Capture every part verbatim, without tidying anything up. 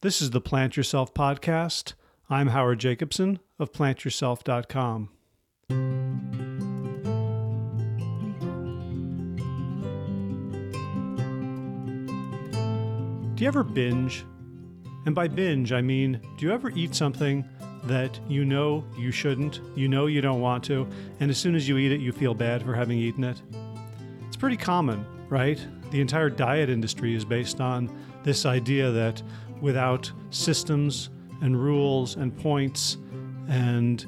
This is the Plant Yourself Podcast. I'm Howard Jacobson of Plant Yourself dot com. Do you ever binge? And by binge, I mean, do you ever eat something that you know you shouldn't, you know you don't want to, and as soon as you eat it, you feel bad for having eaten it? It's pretty common, right? The entire diet industry is based on this idea that without systems and rules and points and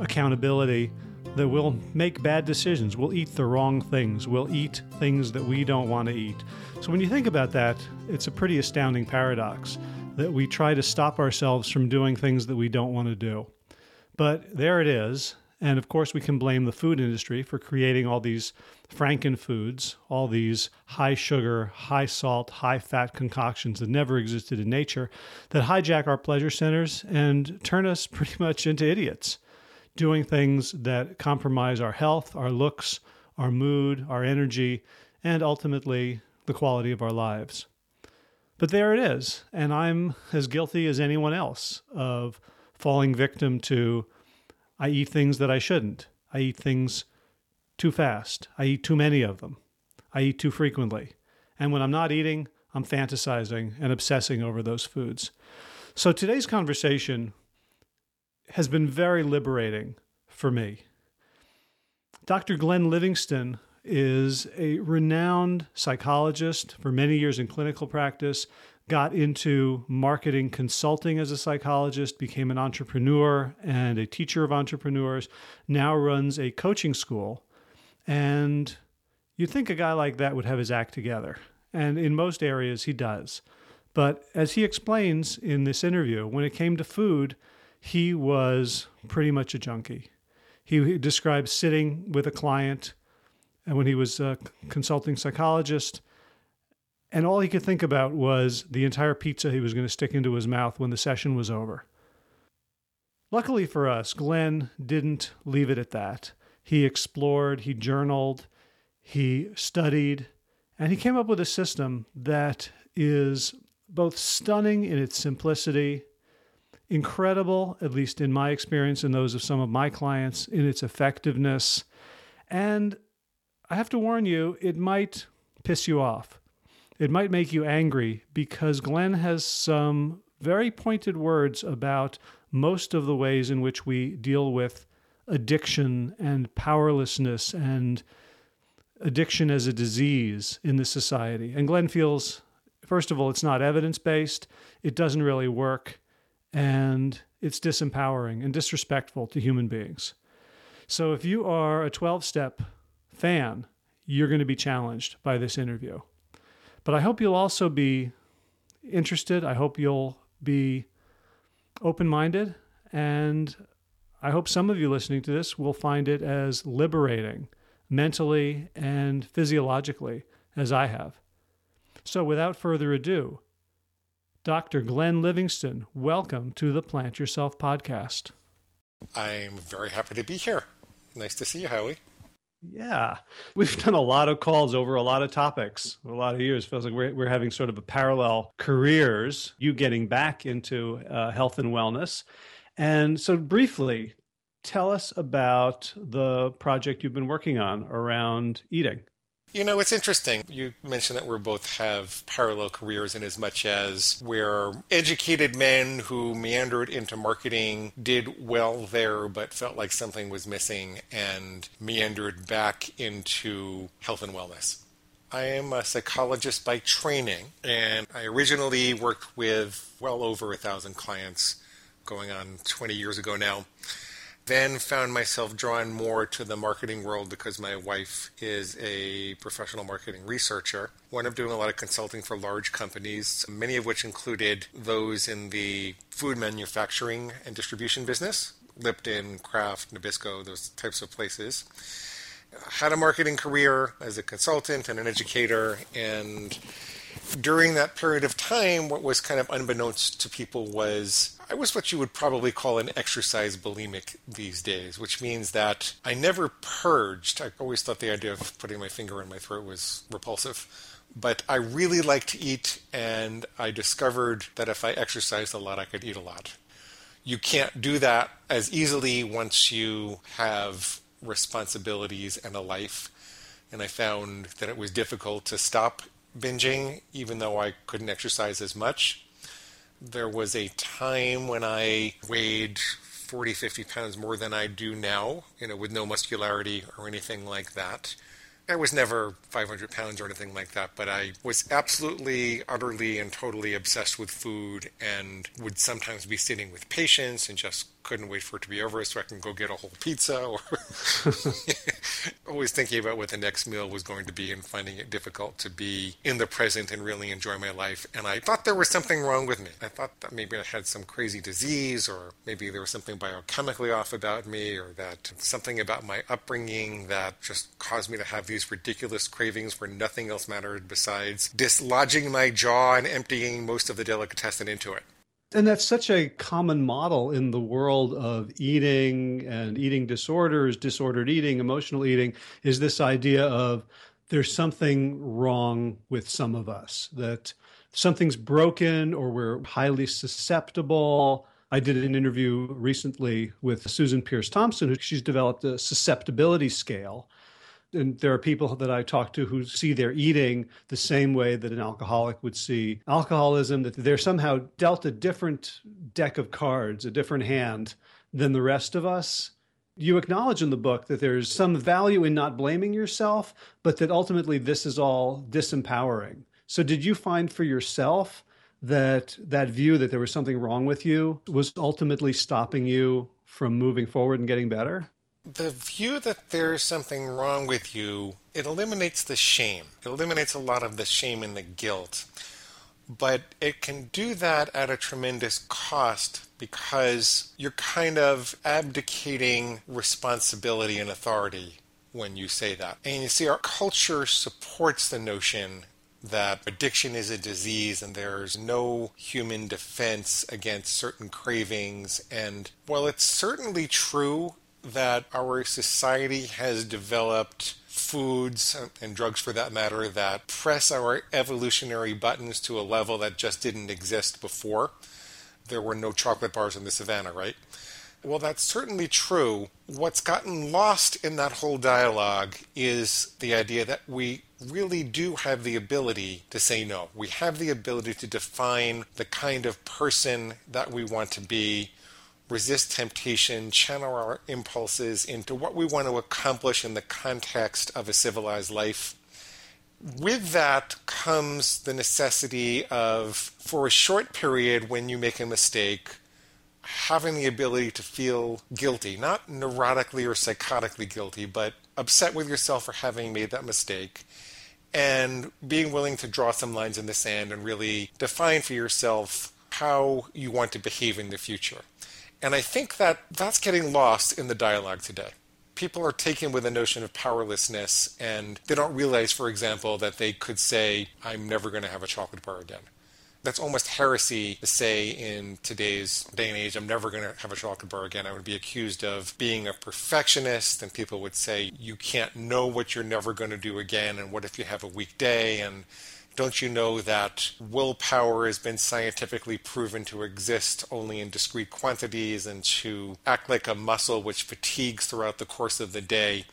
accountability, that we'll make bad decisions. We'll eat the wrong things. We'll eat things that we don't want to eat. So when you think about that, it's a pretty astounding paradox that we try to stop ourselves from doing things that we don't want to do. But there it is. And of course, we can blame the food industry for creating all these Frankenfoods, all these high sugar, high salt, high fat concoctions that never existed in nature that hijack our pleasure centers and turn us pretty much into idiots, doing things that compromise our health, our looks, our mood, our energy, and ultimately the quality of our lives. But there it is. And I'm as guilty as anyone else of falling victim to I eat things that I shouldn't. I eat things too fast. I eat too many of them. I eat too frequently. And when I'm not eating, I'm fantasizing and obsessing over those foods. So today's conversation has been very liberating for me. Doctor Glenn Livingston is a renowned psychologist for many years in clinical practice, got into marketing consulting as a psychologist, became an entrepreneur and a teacher of entrepreneurs, now runs a coaching school. And you'd think a guy like that would have his act together. And in most areas, he does. But as he explains in this interview, when it came to food, he was pretty much a junkie. He describes sitting with a client and when he was a consulting psychologist, and all he could think about was the entire pizza he was going to stick into his mouth when the session was over. Luckily for us, Glenn didn't leave it at that. He explored, he journaled, he studied, and he came up with a system that is both stunning in its simplicity, incredible, at least in my experience and those of some of my clients, in its effectiveness, and I have to warn you, it might piss you off. It might make you angry because Glenn has some very pointed words about most of the ways in which we deal with addiction and powerlessness and addiction as a disease in this society. And Glenn feels, first of all, it's not evidence-based, it doesn't really work, and it's disempowering and disrespectful to human beings. So if you are a twelve-step fan, you're going to be challenged by this interview. But I hope you'll also be interested. I hope you'll be open-minded. And I hope some of you listening to this will find it as liberating mentally and physiologically as I have. So without further ado, Doctor Glenn Livingston, welcome to the Plant Yourself Podcast. I'm very happy to be here. Nice to see you, Howie. Yeah, we've done a lot of calls over a lot of topics, a lot of years. Feels like we're we're having sort of a parallel careers, you getting back into uh, health and wellness. And so briefly, tell us about the project you've been working on around eating. You know, it's interesting. You mentioned that we both have parallel careers in as much as we're educated men who meandered into marketing, did well there, but felt like something was missing and meandered back into health and wellness. I am a psychologist by training, and I originally worked with well over a thousand clients going on twenty years ago now. Then found myself drawn more to the marketing world because my wife is a professional marketing researcher. Wound up doing a lot of consulting for large companies, many of which included those in the food manufacturing and distribution business, Lipton, Kraft, Nabisco, those types of places. Had a marketing career as a consultant and an educator, and during that period of time, what was kind of unbeknownst to people was I was what you would probably call an exercise bulimic these days, which means that I never purged. I always thought the idea of putting my finger in my throat was repulsive, But I really like to eat, and I discovered that if I exercised a lot, I could eat a lot. You can't do that as easily once you have responsibilities and a life. And I found that it was difficult to stop binging, even though I couldn't exercise as much. There was a time when I weighed forty, fifty pounds more than I do now, you know, with no muscularity or anything like that. I was never five hundred pounds or anything like that, but I was absolutely, utterly, and totally obsessed with food and would sometimes be sitting with patients and just couldn't wait for it to be over so I can go get a whole pizza, or always thinking about what the next meal was going to be and finding it difficult to be in the present and really enjoy my life. And I thought there was something wrong with me. I thought that maybe I had some crazy disease, or maybe there was something biochemically off about me, or that something about my upbringing that just caused me to have these ridiculous cravings where nothing else mattered besides dislodging my jaw and emptying most of the delicatessen into it. And that's such a common model in the world of eating and eating disorders, disordered eating, emotional eating, is this idea of there's something wrong with some of us, that something's broken or we're highly susceptible. I did an interview recently with Susan Pierce Thompson, who she's developed a susceptibility scale. And there are people that I talk to who see their eating the same way that an alcoholic would see alcoholism, that they're somehow dealt a different deck of cards, a different hand than the rest of us. You acknowledge in the book that there's some value in not blaming yourself, but that ultimately this is all disempowering. So did you find for yourself that that view that there was something wrong with you was ultimately stopping you from moving forward and getting better? The view that there's something wrong with you, it eliminates the shame. It eliminates a lot of the shame and the guilt. But it can do that at a tremendous cost because you're kind of abdicating responsibility and authority when you say that. And you see, our culture supports the notion that addiction is a disease and there's no human defense against certain cravings. And while it's certainly true that our society has developed foods and drugs, for that matter, that press our evolutionary buttons to a level that just didn't exist before. There were no chocolate bars in the savannah, right? Well, that's certainly true. What's gotten lost in that whole dialogue is the idea that we really do have the ability to say no. We have the ability to define the kind of person that we want to be, resist temptation, channel our impulses into what we want to accomplish in the context of a civilized life. With that comes the necessity of, for a short period when you make a mistake, having the ability to feel guilty, not neurotically or psychotically guilty, but upset with yourself for having made that mistake, and being willing to draw some lines in the sand and really define for yourself how you want to behave in the future. And I think that that's getting lost in the dialogue today. People are taken with a notion of powerlessness, and they don't realize, for example, that they could say, I'm never going to have a chocolate bar again. That's almost heresy to say in today's day and age, I'm never going to have a chocolate bar again. I would be accused of being a perfectionist, and people would say, you can't know what you're never going to do again, and what if you have a weekday, and don't you know that willpower has been scientifically proven to exist only in discrete quantities and to act like a muscle which fatigues throughout the course of the day?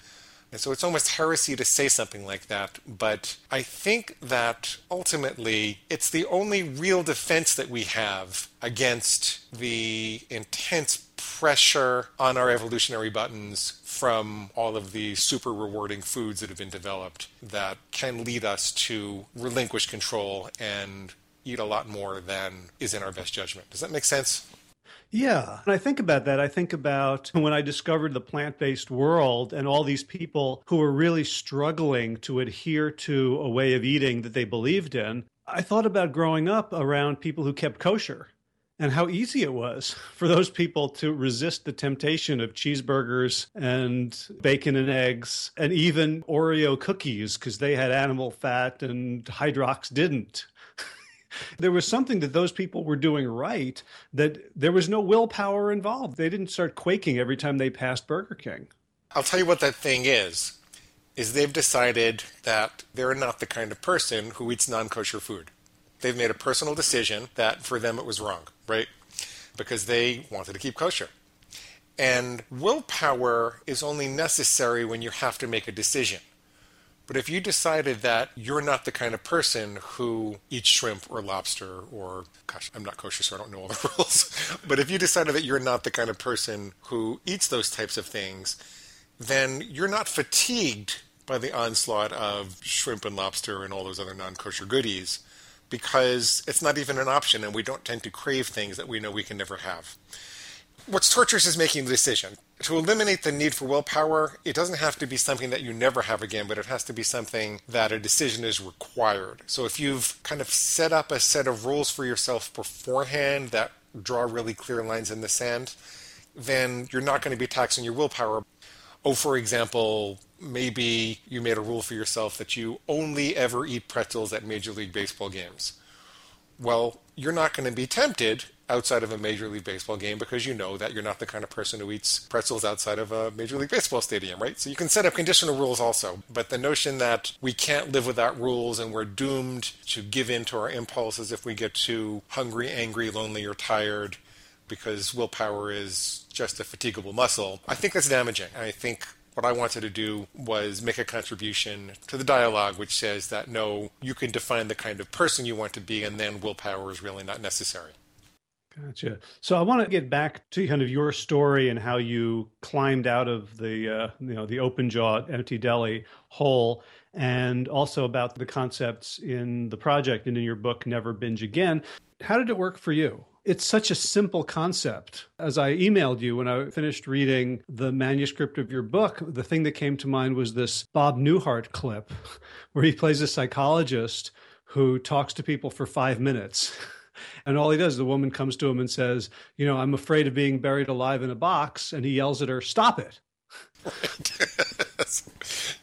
And so it's almost heresy to say something like that. But I think that ultimately it's the only real defense that we have against the intense pressure on our evolutionary buttons from all of the super rewarding foods that have been developed that can lead us to relinquish control and eat a lot more than is in our best judgment. Does that make sense? Yeah. And I think about that. I think about when I discovered the plant-based world and all these people who were really struggling to adhere to a way of eating that they believed in. I thought about growing up around people who kept kosher, and how easy it was for those people to resist the temptation of cheeseburgers and bacon and eggs and even Oreo cookies because they had animal fat and Hydrox didn't. There was something that those people were doing right, that there was no willpower involved. They didn't start quaking every time they passed Burger King. I'll tell you what that thing is. is they've decided that they're not the kind of person who eats non-kosher food. They've made a personal decision that for them it was wrong, right? Because they wanted to keep kosher. And willpower is only necessary when you have to make a decision. But if you decided that you're not the kind of person who eats shrimp or lobster or, gosh, I'm not kosher, so I don't know all the rules. But if you decided that you're not the kind of person who eats those types of things, then you're not fatigued by the onslaught of shrimp and lobster and all those other non-kosher goodies, because it's not even an option, and we don't tend to crave things that we know we can never have. What's torturous is making the decision. To eliminate the need for willpower, it doesn't have to be something that you never have again, but it has to be something that a decision is required. So if you've kind of set up a set of rules for yourself beforehand that draw really clear lines in the sand, then you're not going to be taxing your willpower. Oh, for example, maybe you made a rule for yourself that you only ever eat pretzels at Major League Baseball games. Well, you're not going to be tempted outside of a Major League Baseball game because you know that you're not the kind of person who eats pretzels outside of a Major League Baseball stadium, right? So you can set up conditional rules also. But the notion that we can't live without rules and we're doomed to give in to our impulses if we get too hungry, angry, lonely, or tired, because willpower is just a fatigable muscle, I think that's damaging. I think what I wanted to do was make a contribution to the dialogue which says that, no, you can define the kind of person you want to be, and then willpower is really not necessary. Gotcha. So I want to get back to kind of your story and how you climbed out of the, uh, you know, the open jaw, empty deli hole, and also about the concepts in the project and in your book, Never Binge Again. How did it work for you? It's such a simple concept. As I emailed you when I finished reading the manuscript of your book, the thing that came to mind was this Bob Newhart clip where he plays a psychologist who talks to people for five minutes. And all he does, the woman comes to him and says, you know, I'm afraid of being buried alive in a box. And he yells at her, stop it.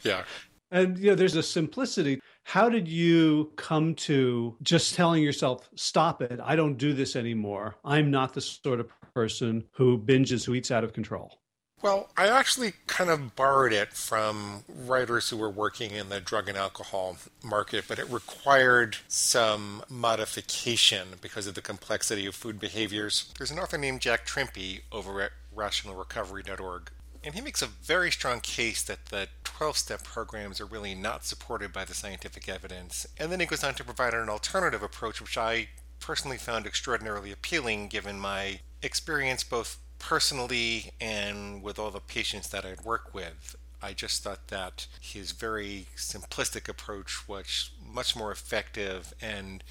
Yeah. And, you know, there's a simplicity. How did you come to just telling yourself, stop it, I don't do this anymore. I'm not the sort of person who binges, who eats out of control? Well, I actually kind of borrowed it from writers who were working in the drug and alcohol market, but it required some modification because of the complexity of food behaviors. There's an author named Jack Trimpey over at rational recovery dot org, and he makes a very strong case that the twelve-step programs are really not supported by the scientific evidence. And then he goes on to provide an alternative approach, which I personally found extraordinarily appealing given my experience both personally and with all the patients that I'd work with. I just thought that his very simplistic approach was much more effective and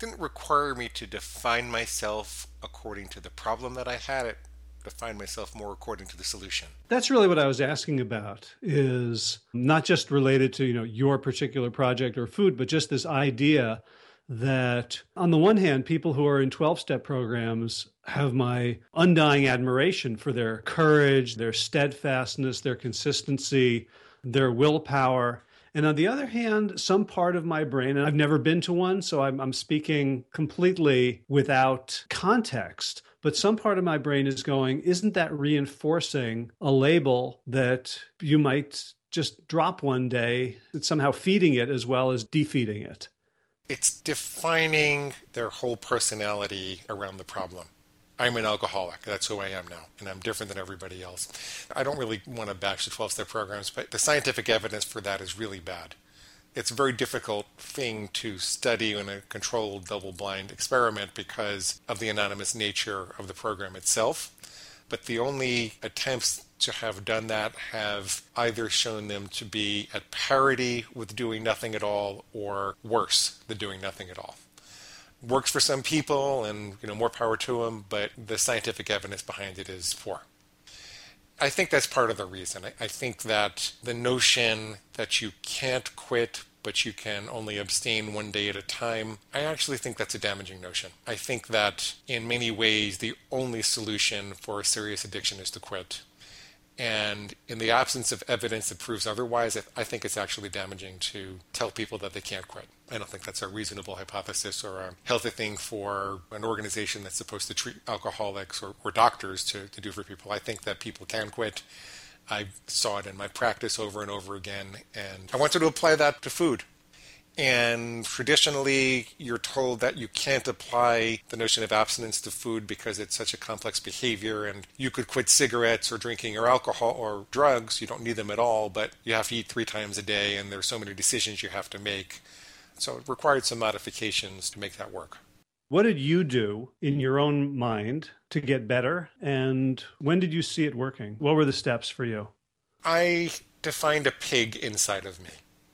didn't require me to define myself according to the problem that I had. It define myself more according to the solution. That's really what I was asking about, is not just related to, you know, your particular project or food, but just this idea that on the one hand, people who are in twelve-step programs have my undying admiration for their courage, their steadfastness, their consistency, their willpower. And on the other hand, some part of my brain, and I've never been to one, so I'm, I'm speaking completely without context, but some part of my brain is going, isn't that reinforcing a label that you might just drop one day? It's somehow feeding it as well as defeating it. It's defining their whole personality around the problem. I'm an alcoholic. That's who I am now. And I'm different than everybody else. I don't really want to bash the twelve-step programs, but the scientific evidence for that is really bad. It's a very difficult thing to study in a controlled double-blind experiment because of the anonymous nature of the program itself. But the only attempts to have done that have either shown them to be at parity with doing nothing at all or worse than doing nothing at all. Works for some people, and you know, more power to them, but the scientific evidence behind it is poor. I think that's part of the reason. I, I think that the notion that you can't quit, but you can only abstain one day at a time, I actually think that's a damaging notion. I think that in many ways, the only solution for a serious addiction is to quit. And in the absence of evidence that proves otherwise, I think it's actually damaging to tell people that they can't quit. I don't think that's a reasonable hypothesis or a healthy thing for an organization that's supposed to treat alcoholics or, or doctors to, to do for people. I think that people can quit. I saw it in my practice over and over again, and I wanted to apply that to food. And traditionally, you're told that you can't apply the notion of abstinence to food because it's such a complex behavior, and you could quit cigarettes or drinking or alcohol or drugs. You don't need them at all, but you have to eat three times a day, and there's so many decisions you have to make. So it required some modifications to make that work. What did you do in your own mind to get better, and when did you see it working? What were the steps for you? I defined a pig inside of me.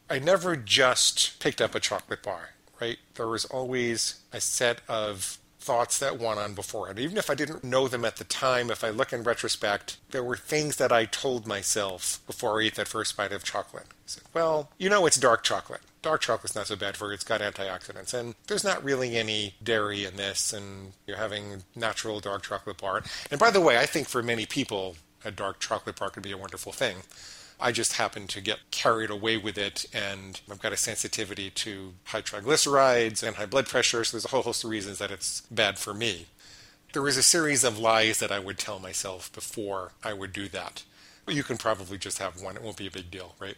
I never just picked up a chocolate bar, right? There was always a set of thoughts that went on beforehand. Even if I didn't know them at the time, if I look in retrospect, there were things that I told myself before I ate that first bite of chocolate. I said, well, you know it's dark chocolate. Dark chocolate's not so bad for you. It's got antioxidants. And there's not really any dairy in this. And you're having natural dark chocolate bar. And by the way, I think for many people, a dark chocolate bar could be a wonderful thing. I just happened to get carried away with it, and I've got a sensitivity to high triglycerides and high blood pressure, so there's a whole host of reasons that it's bad for me. There was a series of lies that I would tell myself before I would do that. You can probably just have one. It won't be a big deal, right?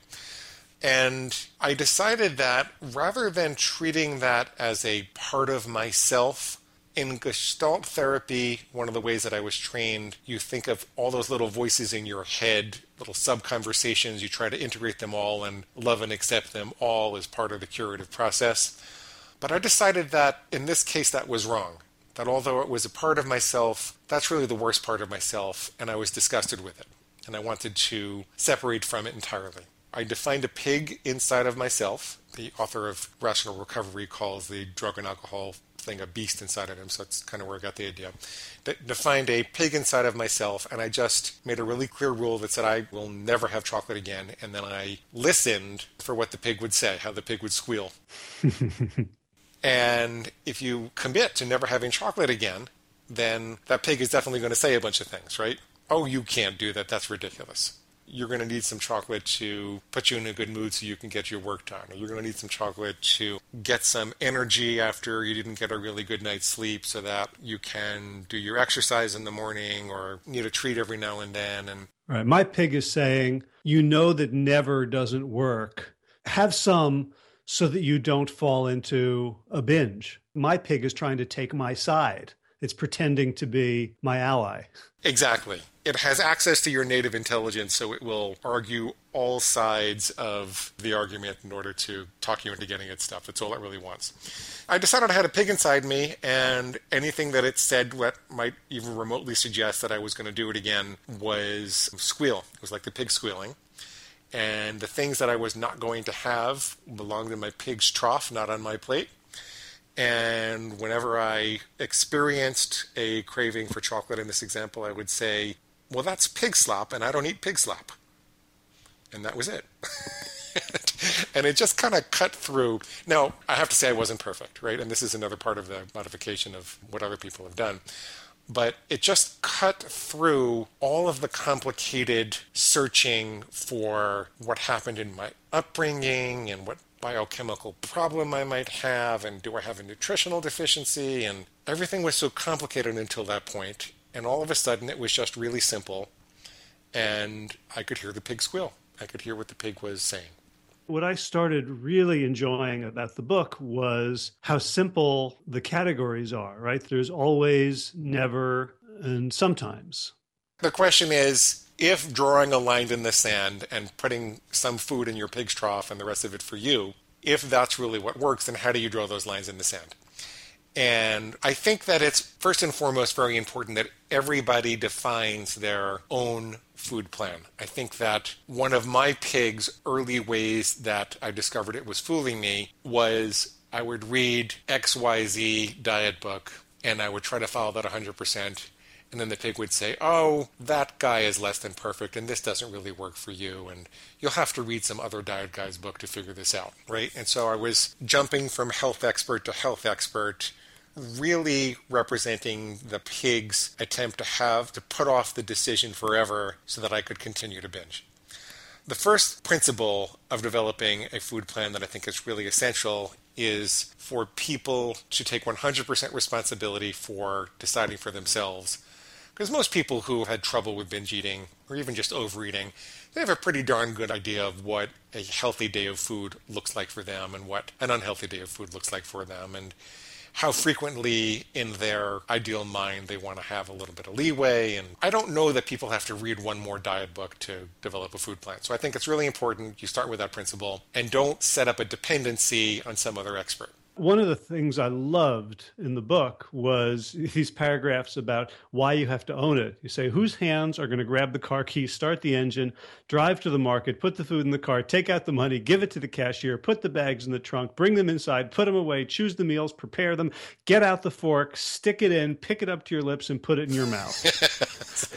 And I decided that rather than treating that as a part of myself, in Gestalt therapy, one of the ways that I was trained, you think of all those little voices in your head, little sub-conversations, you try to integrate them all and love and accept them all as part of the curative process. But I decided that in this case that was wrong, that although it was a part of myself, that's really the worst part of myself, and I was disgusted with it, and I wanted to separate from it entirely. I defined a pig inside of myself. The author of Rational Recovery calls the drug and alcohol thing a beast inside of him, so that's kind of where I got the idea. De- defined a pig inside of myself, and I just made a really clear rule that said I will never have chocolate again, and then I listened for what the pig would say, how the pig would squeal. And if you commit to never having chocolate again, then that pig is definitely going to say a bunch of things, right? Oh, you can't do that. That's ridiculous. You're going to need some chocolate to put you in a good mood so you can get your work done. Or you're going to need some chocolate to get some energy after you didn't get a really good night's sleep so that you can do your exercise in the morning or need a treat every now and then. And right. My pig is saying, you know that never doesn't work. Have some so that you don't fall into a binge. My pig is trying to take my side. It's pretending to be my ally. Exactly. It has access to your native intelligence, so it will argue all sides of the argument in order to talk you into getting its stuff. That's all it really wants. I decided I had a pig inside me, and anything that it said that might even remotely suggest that I was going to do it again was squeal. It was like the pig squealing. And the things that I was not going to have belonged in my pig's trough, not on my plate. And whenever I experienced a craving for chocolate in this example, I would say, well, that's pig slop, and I don't eat pig slop. And that was it. And it just kind of cut through. Now, I have to say I wasn't perfect, right? And this is another part of the modification of what other people have done. But it just cut through all of the complicated searching for what happened in my upbringing and what biochemical problem I might have, and do I have a nutritional deficiency, and everything was so complicated until that point, and all of a sudden it was just really simple, and I could hear the pig squeal. I could hear what the pig was saying. What I started really enjoying about the book was how simple the categories are, right? There's always, never, and sometimes. The question is, if drawing a line in the sand and putting some food in your pig's trough and the rest of it for you, if that's really what works, then how do you draw those lines in the sand? And I think that it's first and foremost very important that everybody defines their own food plan. I think that one of my pig's early ways that I discovered it was fooling me was I would read X Y Z diet book and I would try to follow that one hundred percent. And then the pig would say, oh, that guy is less than perfect, and this doesn't really work for you, and you'll have to read some other diet guy's book to figure this out, right? And so I was jumping from health expert to health expert, really representing the pig's attempt to have to put off the decision forever so that I could continue to binge. The first principle of developing a food plan that I think is really essential is for people to take one hundred percent responsibility for deciding for themselves Because most people who have had trouble with binge eating or even just overeating, they have a pretty darn good idea of what a healthy day of food looks like for them and what an unhealthy day of food looks like for them, and how frequently in their ideal mind they want to have a little bit of leeway. And I don't know that people have to read one more diet book to develop a food plan. So I think it's really important you start with that principle and don't set up a dependency on some other expert. One of the things I loved in the book was these paragraphs about why you have to own it. You say, whose hands are going to grab the car keys, start the engine, drive to the market, put the food in the car, take out the money, give it to the cashier, put the bags in the trunk, bring them inside, put them away, choose the meals, prepare them, get out the fork, stick it in, pick it up to your lips, and put it in your mouth.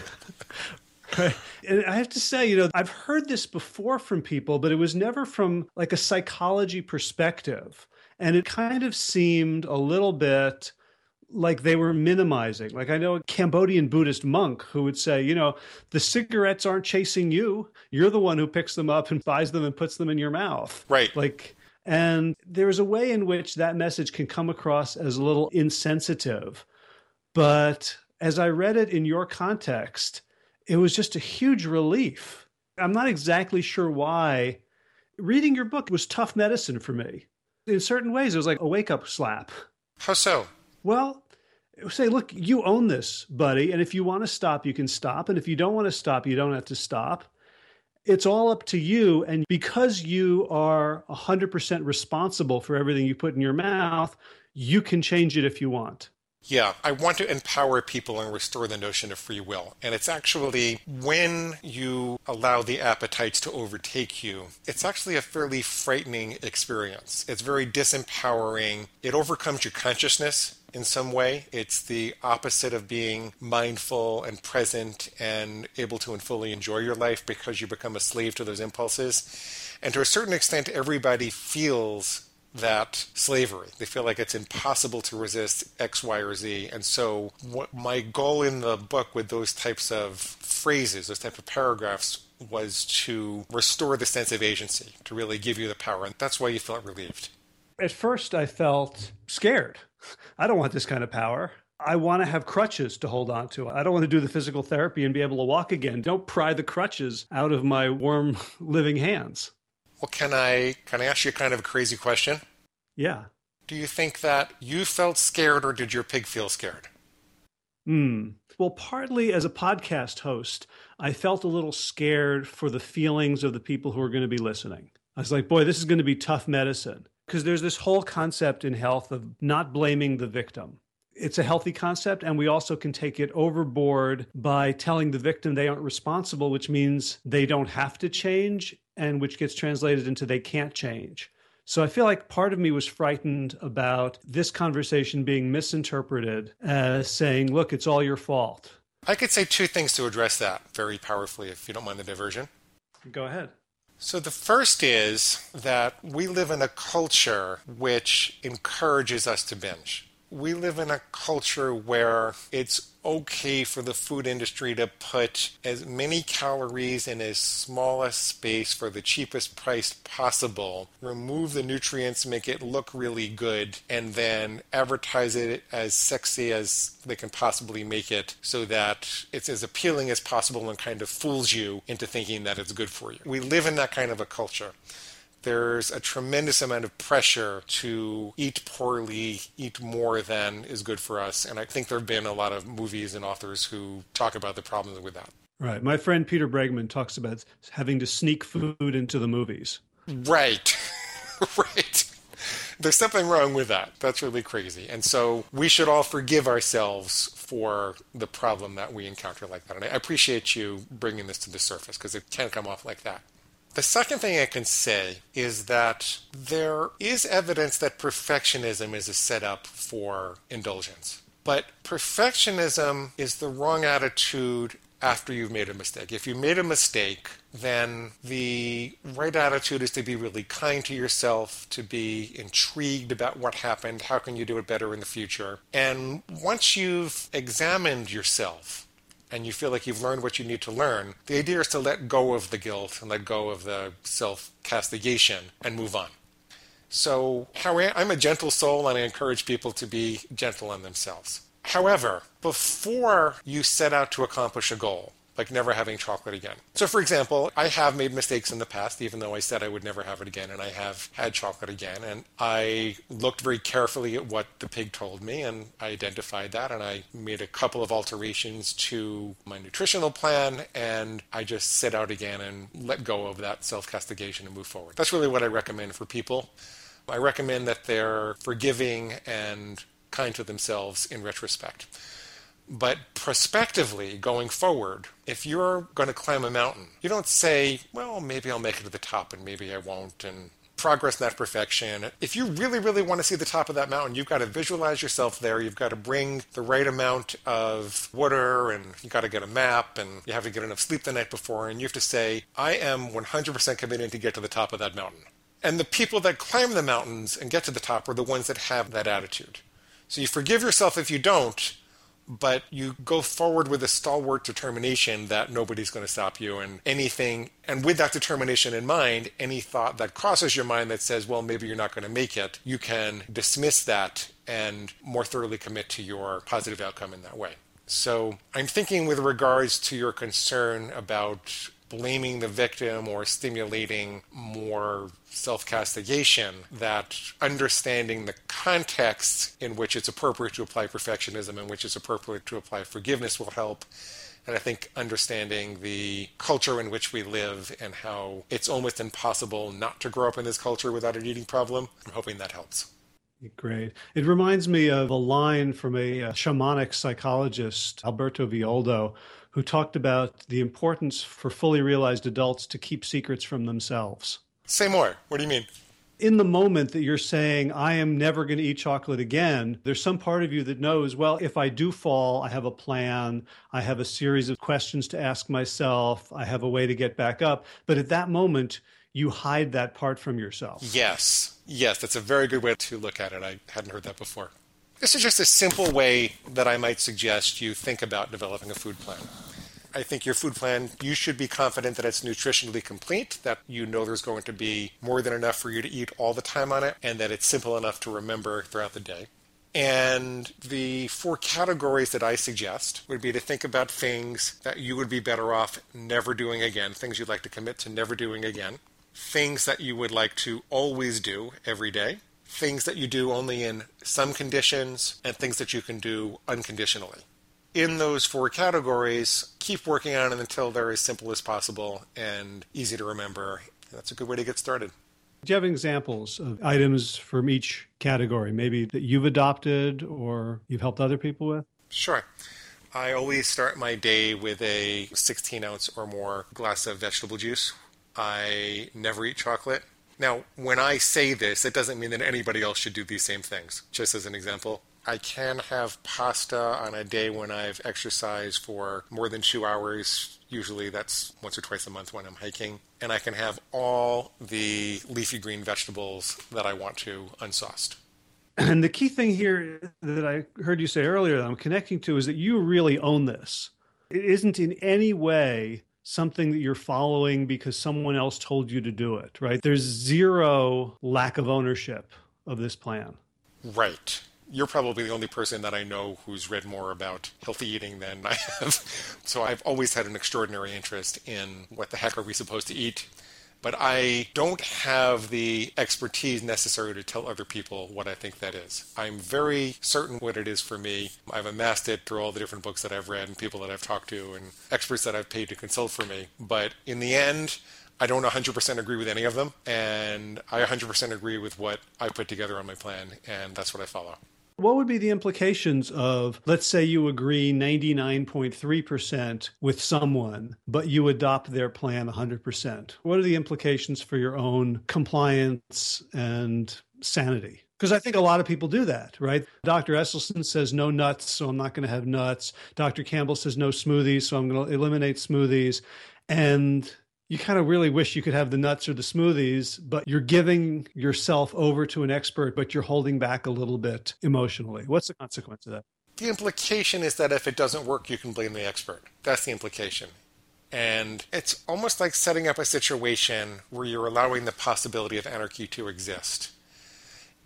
Right. And I have to say, you know, I've heard this before from people, but it was never from like a psychology perspective. And it kind of seemed a little bit like they were minimizing. Like I know a Cambodian Buddhist monk who would say, you know, the cigarettes aren't chasing you. You're the one who picks them up and buys them and puts them in your mouth. Right. Like, and there is a way in which that message can come across as a little insensitive. But as I read it in your context, it was just a huge relief. I'm not exactly sure why. Reading your book was tough medicine for me. In certain ways, it was like a wake-up slap. How so? Well, say, look, you own this, buddy. And if you want to stop, you can stop. And if you don't want to stop, you don't have to stop. It's all up to you. And because you are one hundred percent responsible for everything you put in your mouth, you can change it if you want. Yeah, I want to empower people and restore the notion of free will. And it's actually when you allow the appetites to overtake you, it's actually a fairly frightening experience. It's very disempowering. It overcomes your consciousness in some way. It's the opposite of being mindful and present and able to and fully enjoy your life because you become a slave to those impulses. And to a certain extent, everybody feels that slavery. They feel like it's impossible to resist X, Y, or Z. And so what my goal in the book with those types of phrases, those types of paragraphs, was to restore the sense of agency, to really give you the power. And that's why you felt relieved. At first, I felt scared. I don't want this kind of power. I want to have crutches to hold on to. I don't want to do the physical therapy and be able to walk again. Don't pry the crutches out of my warm, living hands. Well, can I can I ask you kind of a crazy question? Yeah. Do you think that you felt scared or did your pig feel scared? Hmm. Well, partly as a podcast host, I felt a little scared for the feelings of the people who are going to be listening. I was like, boy, this is going to be tough medicine. Because there's this whole concept in health of not blaming the victim. It's a healthy concept, and we also can take it overboard by telling the victim they aren't responsible, which means they don't have to change, and which gets translated into they can't change. So I feel like part of me was frightened about this conversation being misinterpreted as saying, look, it's all your fault. I could say two things to address that very powerfully, if you don't mind the diversion. Go ahead. So the first is that we live in a culture which encourages us to binge. We live in a culture where it's okay for the food industry to put as many calories in as small a space for the cheapest price possible, remove the nutrients, make it look really good, and then advertise it as sexy as they can possibly make it so that it's as appealing as possible and kind of fools you into thinking that it's good for you. We live in that kind of a culture. There's a tremendous amount of pressure to eat poorly, eat more than is good for us. And I think there have been a lot of movies and authors who talk about the problems with that. Right. My friend Peter Bregman talks about having to sneak food into the movies. Right. Right. There's something wrong with that. That's really crazy. And so we should all forgive ourselves for the problem that we encounter like that. And I appreciate you bringing this to the surface because it can come off like that. The second thing I can say is that there is evidence that perfectionism is a setup for indulgence. But perfectionism is the wrong attitude after you've made a mistake. If you made a mistake, then the right attitude is to be really kind to yourself, to be intrigued about what happened, how can you do it better in the future. And once you've examined yourself, and you feel like you've learned what you need to learn, the idea is to let go of the guilt and let go of the self-castigation and move on. So how I, I'm a gentle soul, and I encourage people to be gentle on themselves. However, before you set out to accomplish a goal, like never having chocolate again. So for example, I have made mistakes in the past, even though I said I would never have it again, and I have had chocolate again. And I looked very carefully at what the pig told me, and I identified that, and I made a couple of alterations to my nutritional plan, and I just set out again and let go of that self-castigation and move forward. That's really what I recommend for people. I recommend that they're forgiving and kind to themselves in retrospect. But prospectively, going forward, if you're going to climb a mountain, you don't say, well, maybe I'll make it to the top and maybe I won't, and progress, not perfection. If you really, really want to see the top of that mountain, you've got to visualize yourself there. You've got to bring the right amount of water, and you've got to get a map, and you have to get enough sleep the night before, and you have to say, I am one hundred percent committed to get to the top of that mountain. And the people that climb the mountains and get to the top are the ones that have that attitude. So you forgive yourself if you don't, but you go forward with a stalwart determination that nobody's going to stop you, and anything, and with that determination in mind, any thought that crosses your mind that says, well, maybe you're not going to make it, you can dismiss that and more thoroughly commit to your positive outcome in that way. So I'm thinking with regards to your concern about blaming the victim or stimulating more self-castigation, that understanding the context in which it's appropriate to apply perfectionism, in which it's appropriate to apply forgiveness, will help. And I think understanding the culture in which we live and how it's almost impossible not to grow up in this culture without an eating problem, I'm hoping that helps. Great. It reminds me of a line from a shamanic psychologist, Alberto Violdo, who talked about the importance for fully realized adults to keep secrets from themselves. Say more. What do you mean? In the moment that you're saying, I am never going to eat chocolate again, there's some part of you that knows, well, if I do fall, I have a plan. I have a series of questions to ask myself. I have a way to get back up. But at that moment, you hide that part from yourself. Yes. Yes. That's a very good way to look at it. I hadn't heard that before. This is just a simple way that I might suggest you think about developing a food plan. I think your food plan, you should be confident that it's nutritionally complete, that you know there's going to be more than enough for you to eat all the time on it, and that it's simple enough to remember throughout the day. And the four categories that I suggest would be to think about things that you would be better off never doing again, things you'd like to commit to never doing again, things that you would like to always do every day, things that you do only in some conditions, and things that you can do unconditionally. In those four categories, keep working on it until they're as simple as possible and easy to remember. That's a good way to get started. Do you have examples of items from each category, maybe that you've adopted or you've helped other people with? Sure. I always start my day with a sixteen ounce or more glass of vegetable juice. I never eat chocolate. Now, when I say this, it doesn't mean that anybody else should do these same things. Just as an example, I can have pasta on a day when I've exercised for more than two hours. Usually that's once or twice a month when I'm hiking. And I can have all the leafy green vegetables that I want to unsauced. And the key thing here that I heard you say earlier that I'm connecting to is that you really own this. It isn't in any way something that you're following because someone else told you to do it, right? There's zero lack of ownership of this plan. Right. You're probably the only person that I know who's read more about healthy eating than I have. So I've always had an extraordinary interest in what the heck are we supposed to eat? But I don't have the expertise necessary to tell other people what I think that is. I'm very certain what it is for me. I've amassed it through all the different books that I've read and people that I've talked to and experts that I've paid to consult for me. But in the end, I don't one hundred percent agree with any of them. And I one hundred percent agree with what I put together on my plan. And that's what I follow. What would be the implications of, let's say you agree ninety-nine point three percent with someone, but you adopt their plan one hundred percent? What are the implications for your own compliance and sanity? Because I think a lot of people do that, right? Doctor Esselstyn says no nuts, so I'm not going to have nuts. Doctor Campbell says no smoothies, so I'm going to eliminate smoothies. And you kind of really wish you could have the nuts or the smoothies, but you're giving yourself over to an expert, but you're holding back a little bit emotionally. What's the consequence of that? The implication is that if it doesn't work, you can blame the expert. That's the implication. And it's almost like setting up a situation where you're allowing the possibility of anarchy to exist.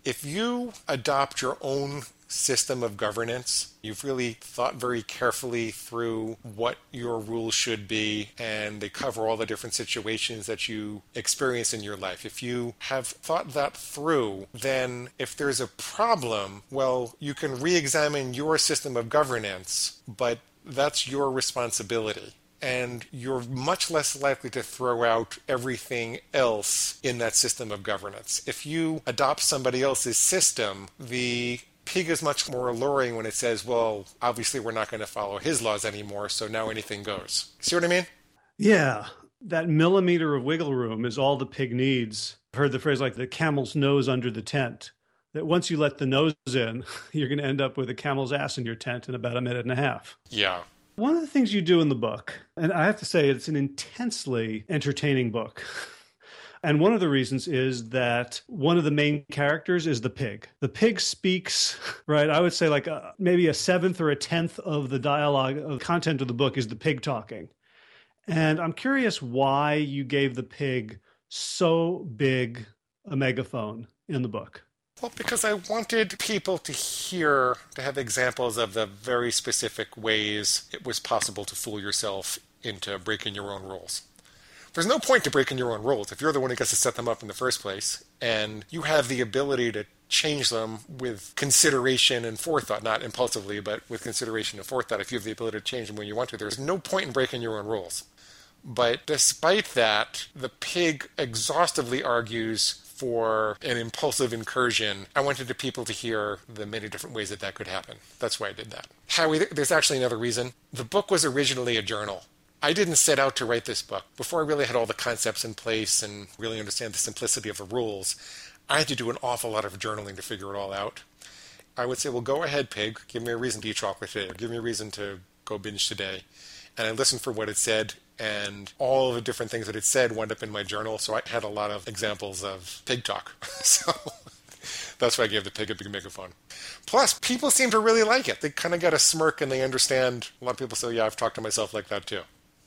If you adopt your own system of governance. You've really thought very carefully through what your rules should be, and they cover all the different situations that you experience in your life. If you have thought that through, then if there's a problem, well, you can re-examine your system of governance, but that's your responsibility. And you're much less likely to throw out everything else in that system of governance. If you adopt somebody else's system, the pig is much more alluring when it says, well, obviously we're not going to follow his laws anymore, so now anything goes. See what I mean? Yeah. That millimeter of wiggle room is all the pig needs. I've heard the phrase like the camel's nose under the tent, that once you let the nose in, you're going to end up with a camel's ass in your tent in about a minute and a half. Yeah. One of the things you do in the book, and I have to say it's an intensely entertaining book, and one of the reasons is that one of the main characters is the pig. The pig speaks, right, I would say like a, maybe a seventh or a tenth of the dialogue of content of the book is the pig talking. And I'm curious why you gave the pig so big a megaphone in the book. Well, because I wanted people to hear, to have examples of the very specific ways it was possible to fool yourself into breaking your own rules. There's no point to breaking your own rules if you're the one who gets to set them up in the first place, and you have the ability to change them with consideration and forethought, not impulsively, but with consideration and forethought. If you have the ability to change them when you want to, there's no point in breaking your own rules. But despite that, the pig exhaustively argues for an impulsive incursion. I wanted the people to hear the many different ways that that could happen. That's why I did that. Howie, there's actually another reason. The book was originally a journal. I didn't set out to write this book. Before I really had all the concepts in place and really understand the simplicity of the rules, I had to do an awful lot of journaling to figure it all out. I would say, well, go ahead, pig. Give me a reason to eat chocolate today. Or give me a reason to go binge today. And I listened for what it said, and all of the different things that it said wound up in my journal, so I had a lot of examples of pig talk. So that's why I gave the pig a big megaphone. Plus, people seem to really like it. They kind of got a smirk, and they understand. A lot of people say, yeah, I've talked to myself like that, too.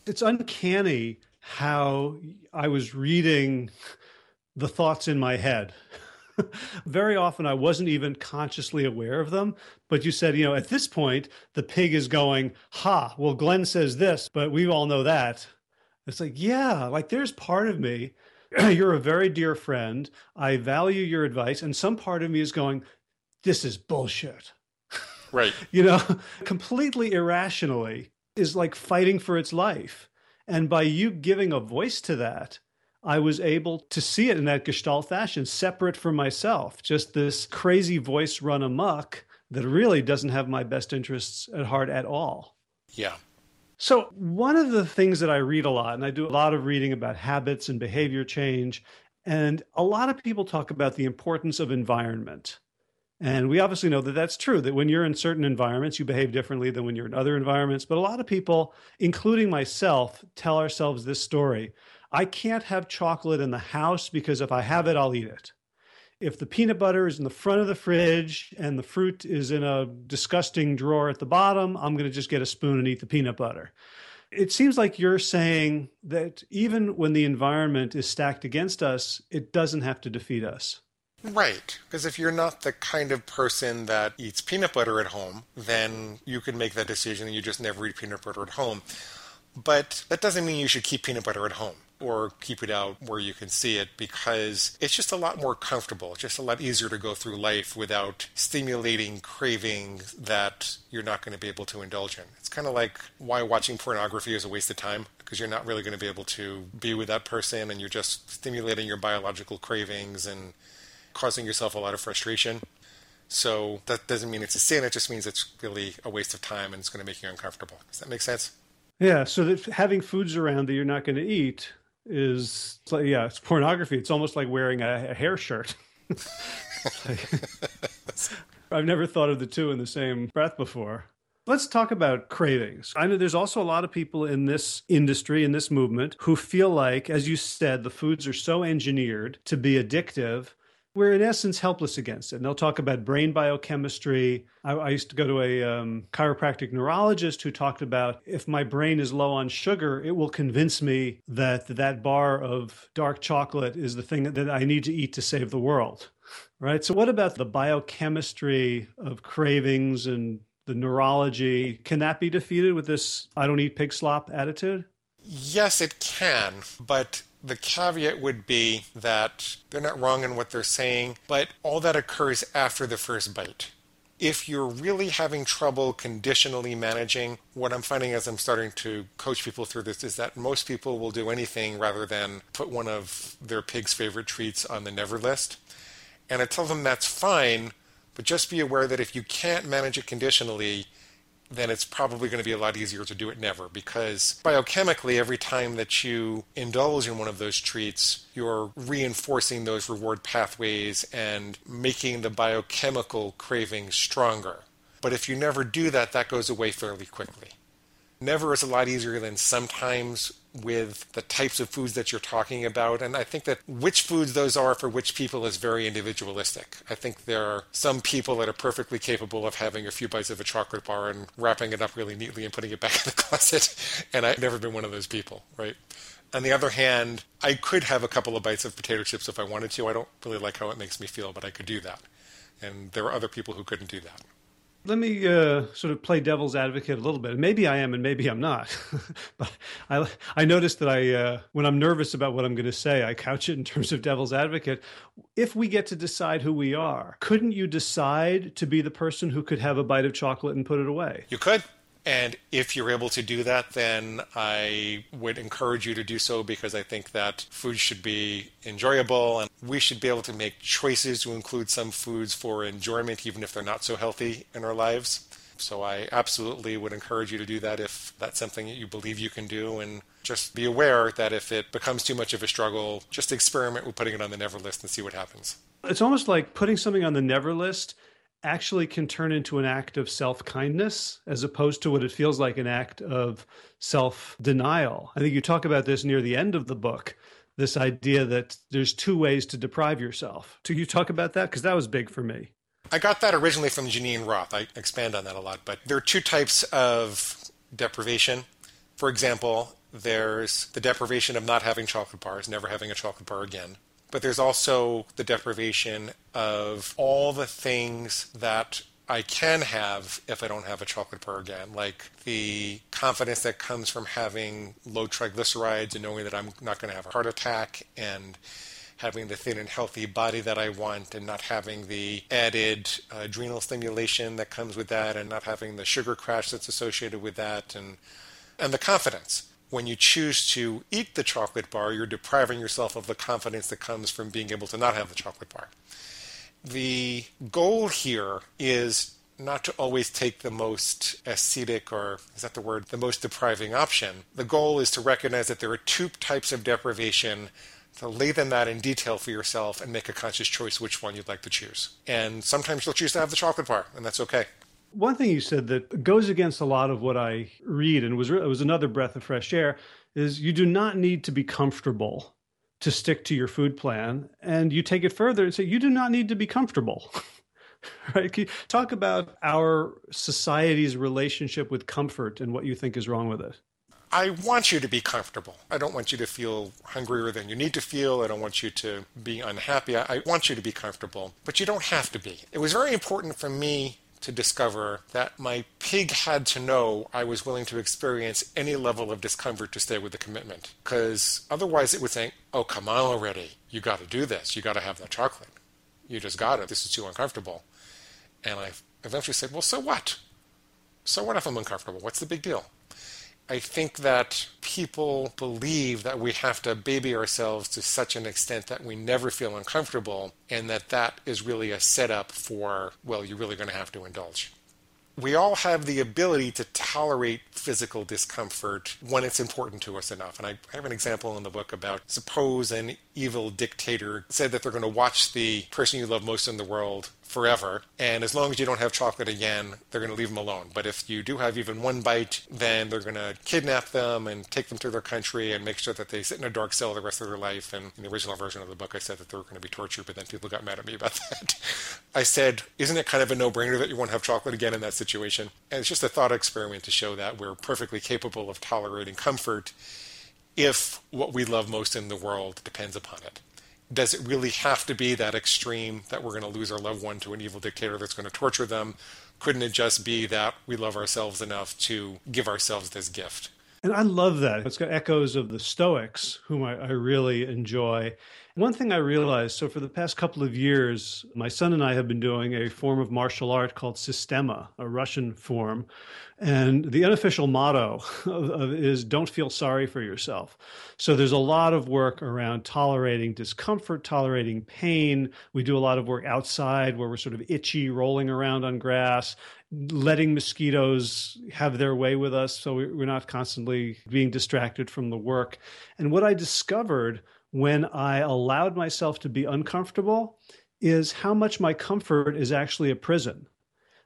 It's uncanny how I was reading the thoughts in my head. Very often, I wasn't even consciously aware of them. But you said, you know, at this point, the pig is going, ha, well, Glenn says this, but we all know that. It's like, yeah, like there's part of me. You're a very dear friend. I value your advice. And some part of me is going, this is bullshit. Right. You know, completely irrationally is like fighting for its life. And by you giving a voice to that, I was able to see it in that Gestalt fashion, separate from myself, just this crazy voice run amok that really doesn't have my best interests at heart at all. Yeah. So one of the things that I read a lot, and I do a lot of reading about habits and behavior change, and a lot of people talk about the importance of environment. And we obviously know that that's true, that when you're in certain environments, you behave differently than when you're in other environments. But a lot of people, including myself, tell ourselves this story. I can't have chocolate in the house because if I have it, I'll eat it. If the peanut butter is in the front of the fridge and the fruit is in a disgusting drawer at the bottom, I'm going to just get a spoon and eat the peanut butter. It seems like you're saying that even when the environment is stacked against us, it doesn't have to defeat us. Right, because if you're not the kind of person that eats peanut butter at home, then you can make that decision and you just never eat peanut butter at home. But that doesn't mean you should keep peanut butter at home or keep it out where you can see it, because it's just a lot more comfortable. It's just a lot easier to go through life without stimulating cravings that you're not going to be able to indulge in. It's kind of like why watching pornography is a waste of time, because you're not really going to be able to be with that person, and you're just stimulating your biological cravings and causing yourself a lot of frustration. So that doesn't mean it's a sin. It just means it's really a waste of time and it's going to make you uncomfortable. Does that make sense? Yeah. So that having foods around that you're not going to eat is, like, yeah, it's pornography. It's almost like wearing a, a hair shirt. Like, I've never thought of the two in the same breath before. Let's talk about cravings. I know there's also a lot of people in this industry, in this movement, who feel like, as you said, the foods are so engineered to be addictive. We're in essence helpless against it. And they'll talk about brain biochemistry. I, I used to go to a um, chiropractic neurologist who talked about if my brain is low on sugar, it will convince me that that bar of dark chocolate is the thing that I need to eat to save the world. right? So what about the biochemistry of cravings and the neurology? Can that be defeated with this I don't eat pig slop attitude? Yes, it can, but the caveat would be that they're not wrong in what they're saying, but all that occurs after the first bite. If you're really having trouble conditionally managing, what I'm finding as I'm starting to coach people through this is that most people will do anything rather than put one of their pig's favorite treats on the never list. And I tell them that's fine, but just be aware that if you can't manage it conditionally, then it's probably going to be a lot easier to do it never, because biochemically, every time that you indulge in one of those treats, you're reinforcing those reward pathways and making the biochemical craving stronger. But if you never do that, that goes away fairly quickly. Never is a lot easier than sometimes with the types of foods that you're talking about. And I think that which foods those are for which people is very individualistic. I think there are some people that are perfectly capable of having a few bites of a chocolate bar and wrapping it up really neatly and putting it back in the closet. And I've never been one of those people, right? On the other hand, I could have a couple of bites of potato chips if I wanted to. I don't really like how it makes me feel, but I could do that. And there are other people who couldn't do that. Let me uh, sort of play devil's advocate a little bit. Maybe I am and maybe I'm not. But I, I noticed that I, uh, when I'm nervous about what I'm going to say, I couch it in terms of devil's advocate. If we get to decide who we are, couldn't you decide to be the person who could have a bite of chocolate and put it away? You could. And if you're able to do that, then I would encourage you to do so, because I think that food should be enjoyable and we should be able to make choices to include some foods for enjoyment, even if they're not so healthy in our lives. So I absolutely would encourage you to do that if that's something that you believe you can do. And just be aware that if it becomes too much of a struggle, just experiment with putting it on the never list and see what happens. It's almost like putting something on the never list actually can turn into an act of self-kindness, as opposed to what it feels like an act of self-denial. I think you talk about this near the end of the book, this idea that there's two ways to deprive yourself. Do you talk about that? Because that was big for me. I got that originally from Janine Roth. I expand on that a lot, but there are two types of deprivation. For example, there's the deprivation of not having chocolate bars, never having a chocolate bar again. But there's also the deprivation of all the things that I can have if I don't have a chocolate bar again, like the confidence that comes from having low triglycerides and knowing that I'm not going to have a heart attack, and having the thin and healthy body that I want, and not having the added adrenal stimulation that comes with that, and not having the sugar crash that's associated with that, and and the confidence. When you choose to eat the chocolate bar, you're depriving yourself of the confidence that comes from being able to not have the chocolate bar. The goal here is not to always take the most ascetic, or is that the word, the most depriving option. The goal is to recognize that there are two types of deprivation, to lay them out in detail for yourself and make a conscious choice which one you'd like to choose. And sometimes you'll choose to have the chocolate bar, and that's okay. One thing you said that goes against a lot of what I read, and was it was another breath of fresh air, is you do not need to be comfortable to stick to your food plan. And you take it further and say, you do not need to be comfortable. Right? Can you talk about our society's relationship with comfort and what you think is wrong with it? I want you to be comfortable. I don't want you to feel hungrier than you need to feel. I don't want you to be unhappy. I want you to be comfortable, but you don't have to be. It was very important for me to discover that my pig had to know I was willing to experience any level of discomfort to stay with the commitment. Because otherwise it would say, oh, come on already. You got to do this. You got to have that chocolate. You just got it. This is too uncomfortable. And I eventually said, well, so what? So what if I'm uncomfortable? What's the big deal? I think that people believe that we have to baby ourselves to such an extent that we never feel uncomfortable, and that that is really a setup for, well, you're really going to have to indulge. We all have the ability to tolerate physical discomfort when it's important to us enough. And I have an example in the book about, suppose an evil dictator said that they're going to watch the person you love most in the world forever, and as long as you don't have chocolate again, they're going to leave them alone. But if you do have even one bite, then they're going to kidnap them and take them to their country and make sure that they sit in a dark cell the rest of their life. And in the original version of the book, I said that they were going to be tortured, but then people got mad at me about that. I said, isn't it kind of a no-brainer that you won't have chocolate again in that situation? And it's just a thought experiment to show that we're perfectly capable of tolerating comfort if what we love most in the world depends upon it. does it really have to be that extreme that we're going to lose our loved one to an evil dictator that's going to torture them? Couldn't it just be that we love ourselves enough to give ourselves this gift? And I love that. It's got echoes of the Stoics, whom I, I really enjoy. One thing I realized, so for the past couple of years, my son and I have been doing a form of martial art called Systema, a Russian form. And the unofficial motto of, of, is don't feel sorry for yourself. So there's a lot of work around tolerating discomfort, tolerating pain. We do a lot of work outside where we're sort of itchy, rolling around on grass, letting mosquitoes have their way with us so we're not constantly being distracted from the work. And what I discovered when I allowed myself to be uncomfortable is how much my comfort is actually a prison.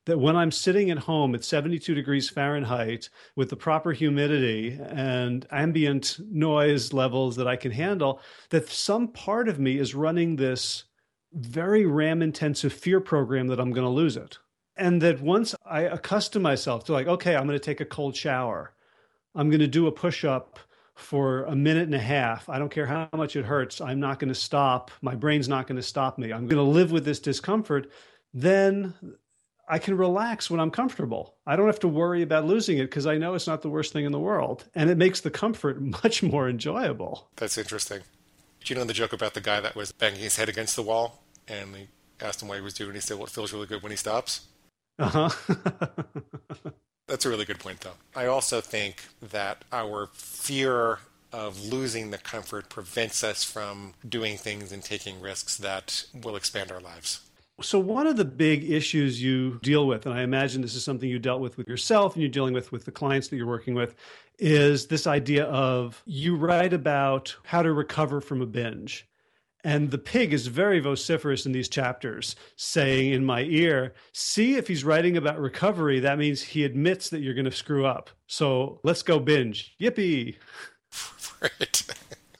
That when I'm sitting at home at seventy-two degrees Fahrenheit with the proper humidity and ambient noise levels that I can handle, that some part of me is running this very RAM-intensive fear program that I'm going to lose it. And that once I accustom myself to like, okay, I'm going to take a cold shower. I'm going to do a push-up for a minute and a half. I don't care how much it hurts. I'm not going to stop. My brain's not going to stop me. I'm going to live with this discomfort. Then I can relax when I'm comfortable. I don't have to worry about losing it because I know it's not the worst thing in the world. And it makes the comfort much more enjoyable. That's interesting. Do you know the joke about the guy that was banging his head against the wall? And they asked him what he was doing. He said, well, it feels really good when he stops. Uh-huh. That's a really good point, though. I also think that our fear of losing the comfort prevents us from doing things and taking risks that will expand our lives. So one of the big issues you deal with, and I imagine this is something you dealt with with yourself and you're dealing with with the clients that you're working with, is this idea of you write about how to recover from a binge. And the pig is very vociferous in these chapters, saying in my ear, see if he's writing about recovery, that means he admits that you're going to screw up. So let's go binge. Yippee. Right.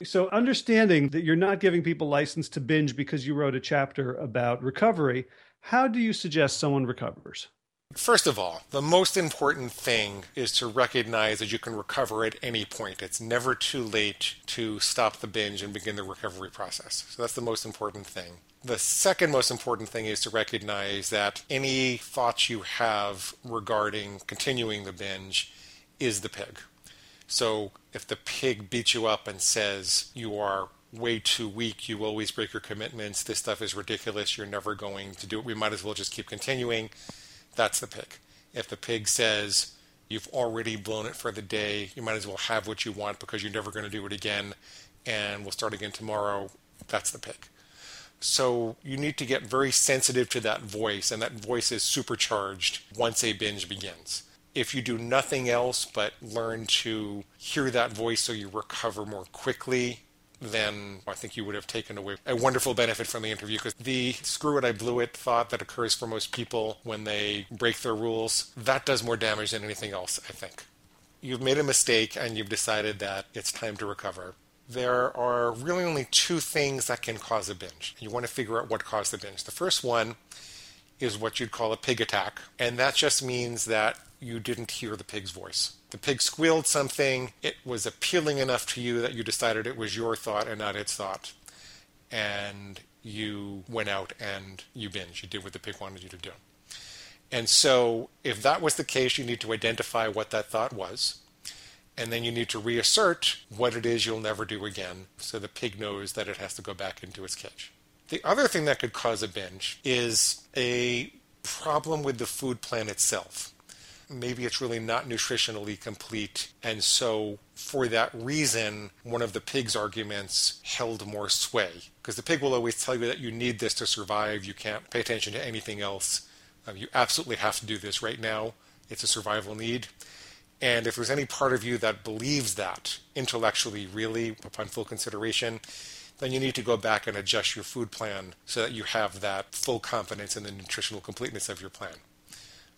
So understanding that you're not giving people license to binge because you wrote a chapter about recovery, how do you suggest someone recovers? First of all, the most important thing is to recognize that you can recover at any point. It's never too late to stop the binge and begin the recovery process. So that's the most important thing. The second most important thing is to recognize that any thoughts you have regarding continuing the binge is the pig. So if the pig beats you up and says you are way too weak, you always break your commitments, this stuff is ridiculous, you're never going to do it, we might as well just keep continuing, that's the pig. If the pig says, you've already blown it for the day, you might as well have what you want because you're never going to do it again, and we'll start again tomorrow, that's the pig. So you need to get very sensitive to that voice, and that voice is supercharged once a binge begins. If you do nothing else but learn to hear that voice so you recover more quickly, then I think you would have taken away a wonderful benefit from the interview, because the screw it, I blew it thought that occurs for most people when they break their rules, that does more damage than anything else, I think. You've made a mistake and you've decided that it's time to recover. There are really only two things that can cause a binge. You want to figure out what caused the binge. The first one is what you'd call a pig attack, and that just means that you didn't hear the pig's voice. The pig squealed something, it was appealing enough to you that you decided it was your thought and not its thought. And you went out and you binged. You did what the pig wanted you to do. And so if that was the case, you need to identify what that thought was. And then you need to reassert what it is you'll never do again, so the pig knows that it has to go back into its cage. The other thing that could cause a binge is a problem with the food plan itself. Maybe it's really not nutritionally complete, and so for that reason, one of the pig's arguments held more sway, because the pig will always tell you that you need this to survive, you can't pay attention to anything else, um, you absolutely have to do this right now, it's a survival need. And if there's any part of you that believes that intellectually, really, upon full consideration, then you need to go back and adjust your food plan so that you have that full confidence in the nutritional completeness of your plan.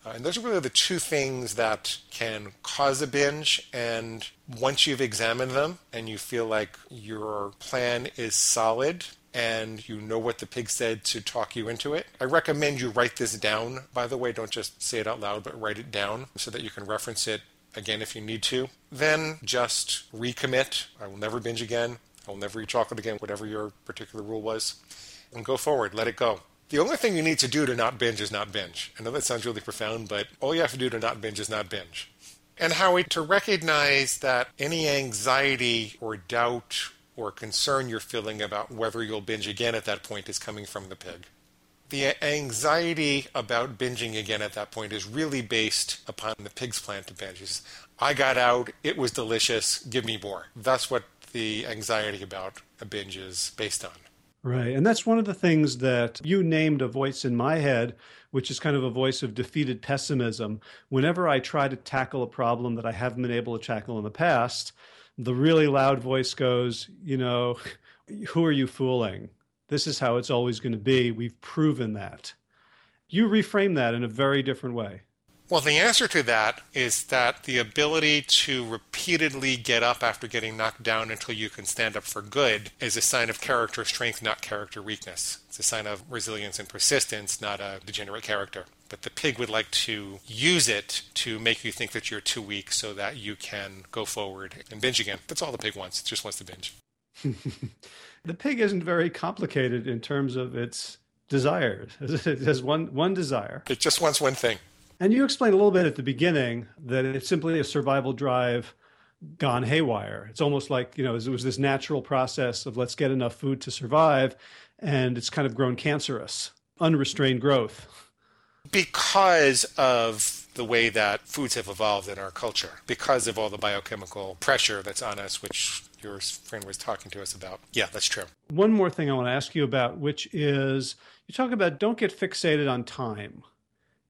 Uh, and those are really the two things that can cause a binge. And once you've examined them and you feel like your plan is solid and you know what the pig said to talk you into it, I recommend you write this down. By the way, don't just say it out loud, but write it down so that you can reference it again if you need to. Then just recommit. I will never binge again. I'll never eat chocolate again, whatever your particular rule was, and go forward, let it go. The only thing you need to do to not binge is not binge. I know that sounds really profound, but all you have to do to not binge is not binge. And Howie, to recognize that any anxiety or doubt or concern you're feeling about whether you'll binge again at that point is coming from the pig. The anxiety about binging again at that point is really based upon the pig's plan to binge. It's, I got out, it was delicious, give me more. That's what the anxiety about a binge is based on. Right. And that's one of the things that you named a voice in my head, which is kind of a voice of defeated pessimism. Whenever I try to tackle a problem that I haven't been able to tackle in the past, the really loud voice goes, you know, who are you fooling? This is how it's always going to be. We've proven that. You reframe that in a very different way. Well, the answer to that is that the ability to repeatedly get up after getting knocked down until you can stand up for good is a sign of character strength, not character weakness. It's a sign of resilience and persistence, not a degenerate character. But the pig would like to use it to make you think that you're too weak so that you can go forward and binge again. That's all the pig wants. It just wants to binge. The pig isn't very complicated in terms of its desires. It has one, one desire. It just wants one thing. And you explained a little bit at the beginning that it's simply a survival drive gone haywire. It's almost like, you know, it was this natural process of let's get enough food to survive, and it's kind of grown cancerous, unrestrained growth. Because of the way that foods have evolved in our culture, because of all the biochemical pressure that's on us, which your friend was talking to us about. Yeah, that's true. One more thing I want to ask you about, which is you talk about don't get fixated on time.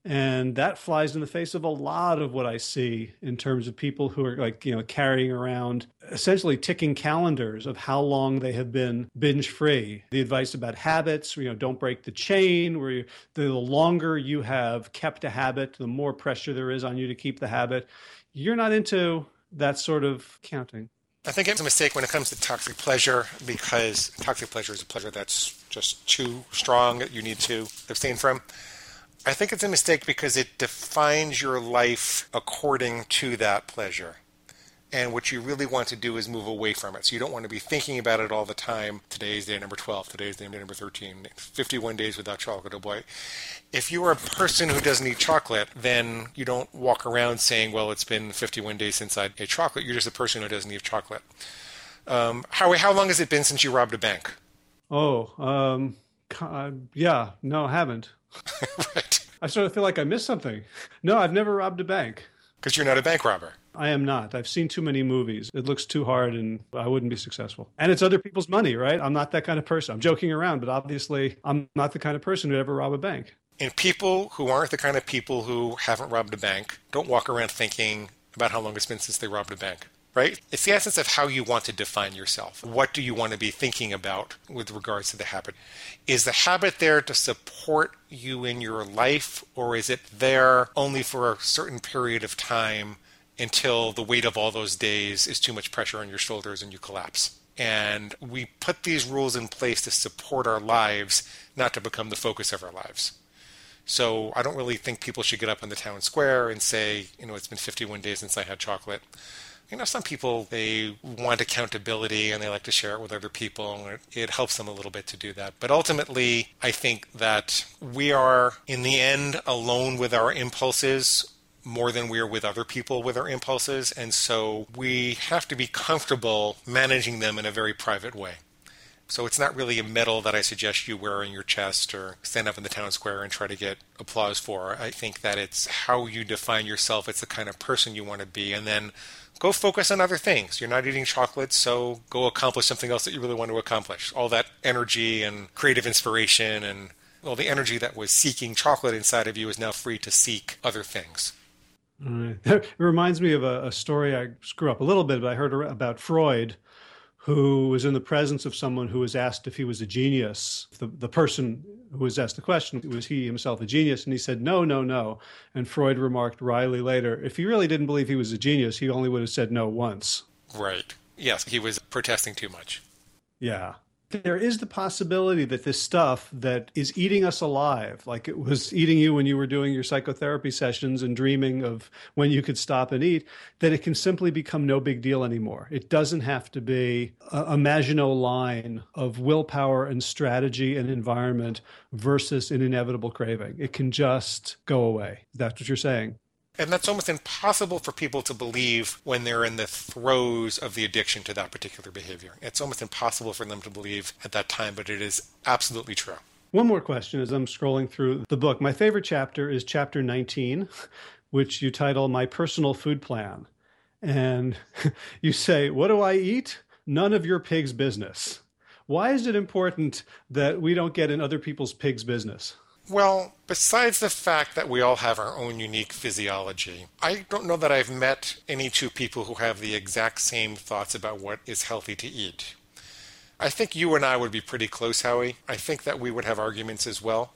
And that flies in the face of a lot of what I see in terms of people who are like, you know, carrying around essentially ticking calendars of how long they have been binge free. The advice about habits, you know, don't break the chain, where you, the longer you have kept a habit, the more pressure there is on you to keep the habit. You're not into that sort of counting. I think it's a mistake when it comes to toxic pleasure, because toxic pleasure is a pleasure that's just too strong that you need to abstain from. I think it's a mistake because it defines your life according to that pleasure. And what you really want to do is move away from it. So you don't want to be thinking about it all the time. Today is day number twelve. Today is day number thirteen. fifty-one days without chocolate. Oh boy. If you are a person who doesn't eat chocolate, then you don't walk around saying, well, it's been fifty-one days since I ate chocolate. You're just a person who doesn't eat chocolate. Um, how, how long has it been since you robbed a bank? Oh, um, yeah. No, I haven't. Right. I sort of feel like I missed something. No, I've never robbed a bank. Because you're not a bank robber. I am not. I've seen too many movies. It looks too hard and I wouldn't be successful. And it's other people's money, right? I'm not that kind of person. I'm joking around, but obviously I'm not the kind of person who'd ever rob a bank. And people who aren't the kind of people who haven't robbed a bank don't walk around thinking about how long it's been since they robbed a bank, right? It's the essence of how you want to define yourself. What do you want to be thinking about with regards to the habit? Is the habit there to support you in your life, or is it there only for a certain period of time until the weight of all those days is too much pressure on your shoulders and you collapse? And we put these rules in place to support our lives, not to become the focus of our lives. So I don't really think people should get up on the town square and say, you know, it's been fifty-one days since I had chocolate. You know, some people, they want accountability and they like to share it with other people. And it helps them a little bit to do that. But ultimately, I think that we are, in the end, alone with our impulses more than we are with other people with our impulses. And so we have to be comfortable managing them in a very private way. So it's not really a medal that I suggest you wear on your chest or stand up in the town square and try to get applause for. I think that it's how you define yourself. It's the kind of person you want to be. And then go focus on other things. You're not eating chocolate, so go accomplish something else that you really want to accomplish. All that energy and creative inspiration and all the energy that was seeking chocolate inside of you is now free to seek other things. All right. It reminds me of a, a story. I screw up a little bit, but I heard about Freud, who was in the presence of someone who was asked if he was a genius. The, the person who was asked the question, was he himself a genius? And he said, no, no, no. And Freud remarked wryly later, if he really didn't believe he was a genius, he only would have said no once. Right. Yes, he was protesting too much. Yeah. there is the possibility that this stuff that is eating us alive, like it was eating you when you were doing your psychotherapy sessions and dreaming of when you could stop and eat, that it can simply become no big deal anymore. It doesn't have to be a, a Maginot line of willpower and strategy and environment versus an inevitable craving. It can just go away. That's what you're saying. And that's almost impossible for people to believe when they're in the throes of the addiction to that particular behavior. It's almost impossible for them to believe at that time, but it is absolutely true. One more question as I'm scrolling through the book. My favorite chapter is chapter nineteen, which you title My Personal Food Plan. And you say, what do I eat? None of your pig's business. Why is it important that we don't get in other people's pig's business? Well, besides the fact that we all have our own unique physiology, I don't know that I've met any two people who have the exact same thoughts about what is healthy to eat. I think you and I would be pretty close, Howie. I think that we would have arguments as well.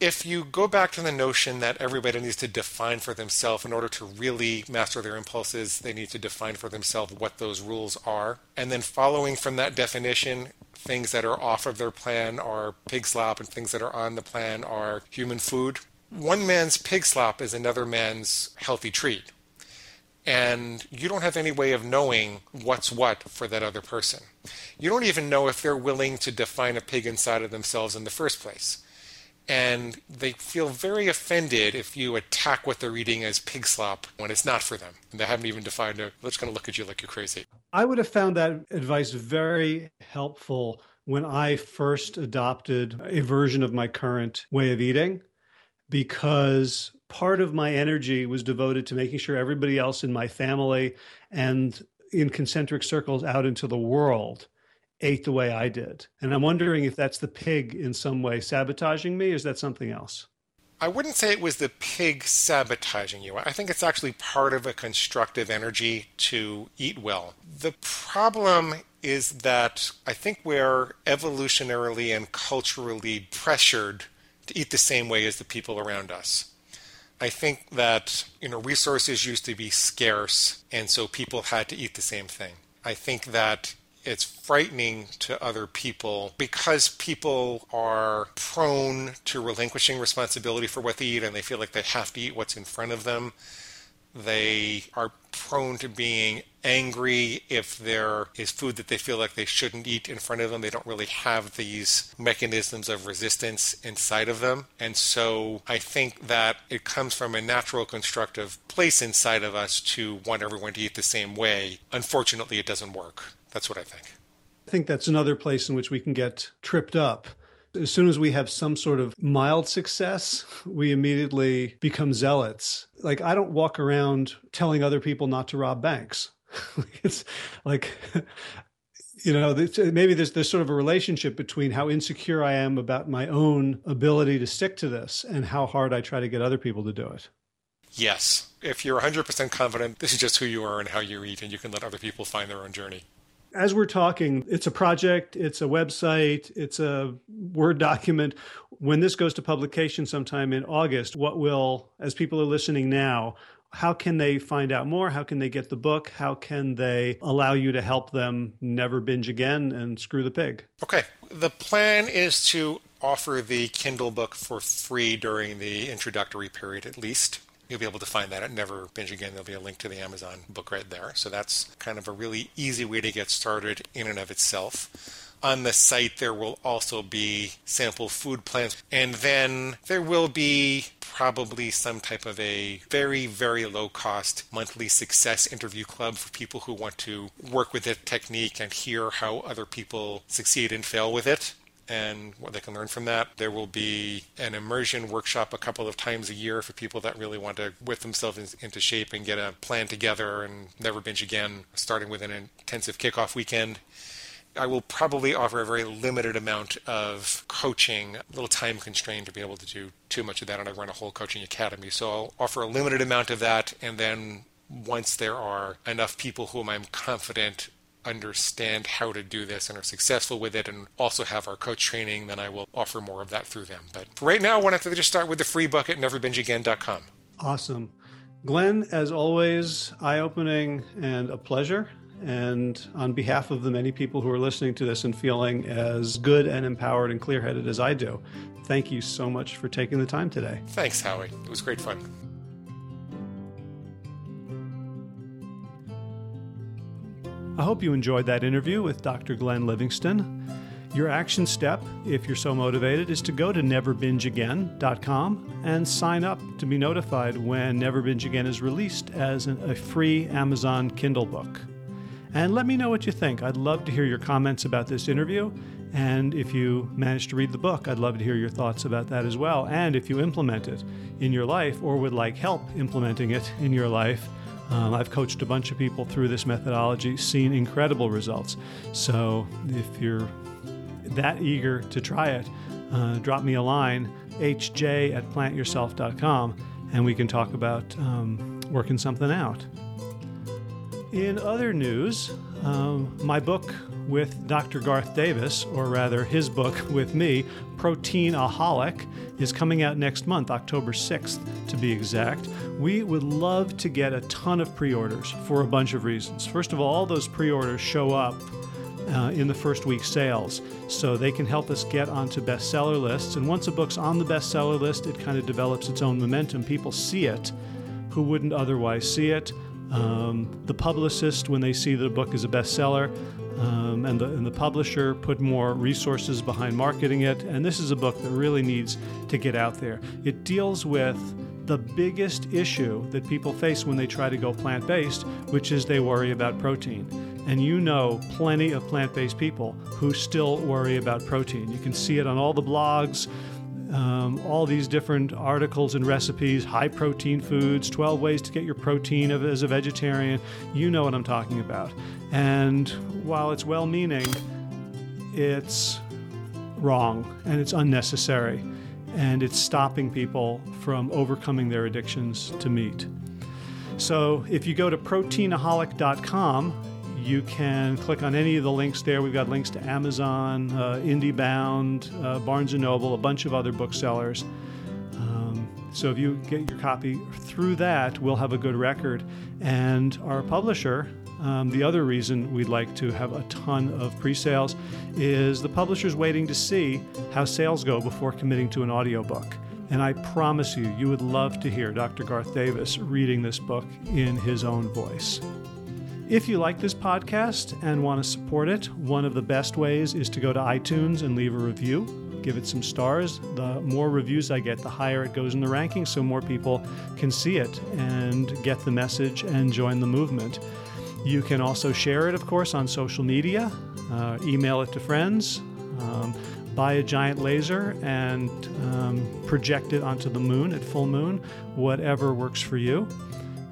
If you go back to the notion that everybody needs to define for themselves in order to really master their impulses, they need to define for themselves what those rules are. And then following from that definition, things that are off of their plan are pig slop, and things that are on the plan are human food. One man's pig slop is another man's healthy treat. And you don't have any way of knowing what's what for that other person. You don't even know if they're willing to define a pig inside of themselves in the first place. And they feel very offended if you attack what they're eating as pig slop when it's not for them. And they haven't even defined it. They're just going to look at you like you're crazy. I would have found that advice very helpful when I first adopted a version of my current way of eating, because part of my energy was devoted to making sure everybody else in my family and in concentric circles out into the world ate the way I did. And I'm wondering if that's the pig in some way sabotaging me, or is that something else? I wouldn't say it was the pig sabotaging you. I think it's actually part of a constructive energy to eat well. The problem is that I think we're evolutionarily and culturally pressured to eat the same way as the people around us. I think that, you know, resources used to be scarce, and so people had to eat the same thing. I think that it's frightening to other people because people are prone to relinquishing responsibility for what they eat, and they feel like they have to eat what's in front of them. They are prone to being angry if there is food that they feel like they shouldn't eat in front of them. They don't really have these mechanisms of resistance inside of them. And so I think that it comes from a natural constructive place inside of us to want everyone to eat the same way. Unfortunately, it doesn't work. That's what I think. I think that's another place in which we can get tripped up. As soon as we have some sort of mild success, we immediately become zealots. Like, I don't walk around telling other people not to rob banks. It's like, you know, maybe there's, there's sort of a relationship between how insecure I am about my own ability to stick to this and how hard I try to get other people to do it. Yes. If you're one hundred percent confident, this is just who you are and how you eat, and you can let other people find their own journey. As we're talking, it's a project, it's a website, it's a Word document. When this goes to publication sometime in August, what will, as people are listening now, how can they find out more? How can they get the book? How can they allow you to help them never binge again and screw the pig? Okay. The plan is to offer the Kindle book for free during the introductory period, at least. You'll be able to find that at Never Binge Again. There'll be a link to the Amazon book right there. So that's kind of a really easy way to get started in and of itself. On the site, there will also be sample food plans. And then there will be probably some type of a very, very low-cost monthly success interview club for people who want to work with the technique and hear how other people succeed and fail with it, and what they can learn from that. There will be an immersion workshop a couple of times a year for people that really want to whip themselves into shape and get a plan together and never binge again, starting with an intensive kickoff weekend. I will probably offer a very limited amount of coaching, a little time constrained to be able to do too much of that, and I run a whole coaching academy. So I'll offer a limited amount of that, and then once there are enough people whom I'm confident understand how to do this and are successful with it and also have our coach training, then I will offer more of that through them. But for right now, I want to just start with the free book at never binge again dot com. Awesome. Glenn, as always, eye-opening and a pleasure. And on behalf of the many people who are listening to this and feeling as good and empowered and clear-headed as I do, thank you so much for taking the time today. Thanks, Howie. It was great fun. I hope you enjoyed that interview with Doctor Glenn Livingston. Your action step, if you're so motivated, is to go to never binge again dot com and sign up to be notified when Never Binge Again is released as an, a free Amazon Kindle book. And let me know what you think. I'd love to hear your comments about this interview. And if you manage to read the book, I'd love to hear your thoughts about that as well. And if you implement it in your life or would like help implementing it in your life, um, I've coached a bunch of people through this methodology, seen incredible results. So if you're that eager to try it, uh, drop me a line, h j at plant yourself dot com, and we can talk about um, working something out. In other news, um, my book with Doctor Garth Davis, or rather his book with me, Proteinaholic, is coming out next month, October sixth to be exact. We would love to get a ton of pre-orders for a bunch of reasons. First of all, all those pre-orders show up Uh, in the first week's sales, so they can help us get onto bestseller lists. And once a book's on the bestseller list, it kind of develops its own momentum. People see it who wouldn't otherwise see it. Um, the publicist, when they see that a book is a bestseller, um, and, the, and the publisher put more resources behind marketing it. And this is a book that really needs to get out there. It deals with the biggest issue that people face when they try to go plant-based, which is they worry about protein. And you know plenty of plant-based people who still worry about protein. You can see it on all the blogs, um, all these different articles and recipes, high protein foods, twelve ways to get your protein as a vegetarian. You know what I'm talking about. And while it's well-meaning, it's wrong and it's unnecessary. And it's stopping people from overcoming their addictions to meat. So if you go to proteinaholic dot com, you can click on any of the links there. We've got links to Amazon, uh, IndieBound, uh, Barnes and Noble, a bunch of other booksellers. Um, so if you get your copy through that, we'll have a good record. And our publisher, um, the other reason we'd like to have a ton of pre-sales, is the publisher's waiting to see how sales go before committing to an audiobook. And I promise you, you would love to hear Doctor Garth Davis reading this book in his own voice. If you like this podcast and want to support it, one of the best ways is to go to iTunes and leave a review. Give it some stars. The more reviews I get, the higher it goes in the rankings, so more people can see it and get the message and join the movement. You can also share it, of course, on social media, uh, email it to friends, um, buy a giant laser and um, project it onto the moon at full moon, whatever works for you.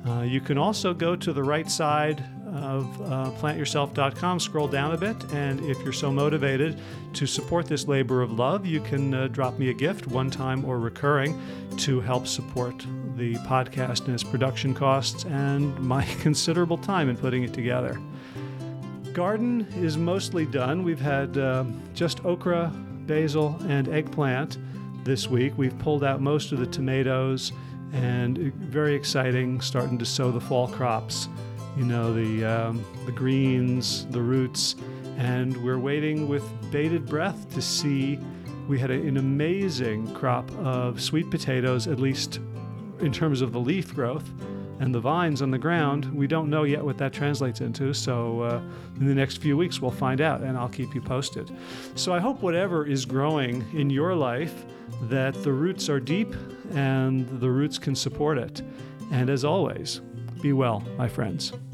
Uh, you can also go to the right side of uh, plant yourself dot com, scroll down a bit, and if you're so motivated to support this labor of love, you can uh, drop me a gift, one time or recurring, to help support the podcast and its production costs and my considerable time in putting it together. Garden is mostly done. We've had uh, just okra, basil, and eggplant this week. We've pulled out most of the tomatoes, and very exciting, starting to sow the fall crops. You know, the um, the greens, the roots, and we're waiting with bated breath to see. We had a, an amazing crop of sweet potatoes, at least in terms of the leaf growth and the vines on the ground. We don't know yet what that translates into, so uh, in the next few weeks we'll find out, and I'll keep you posted. So I hope whatever is growing in your life, that the roots are deep and the roots can support it. And as always, be well, my friends.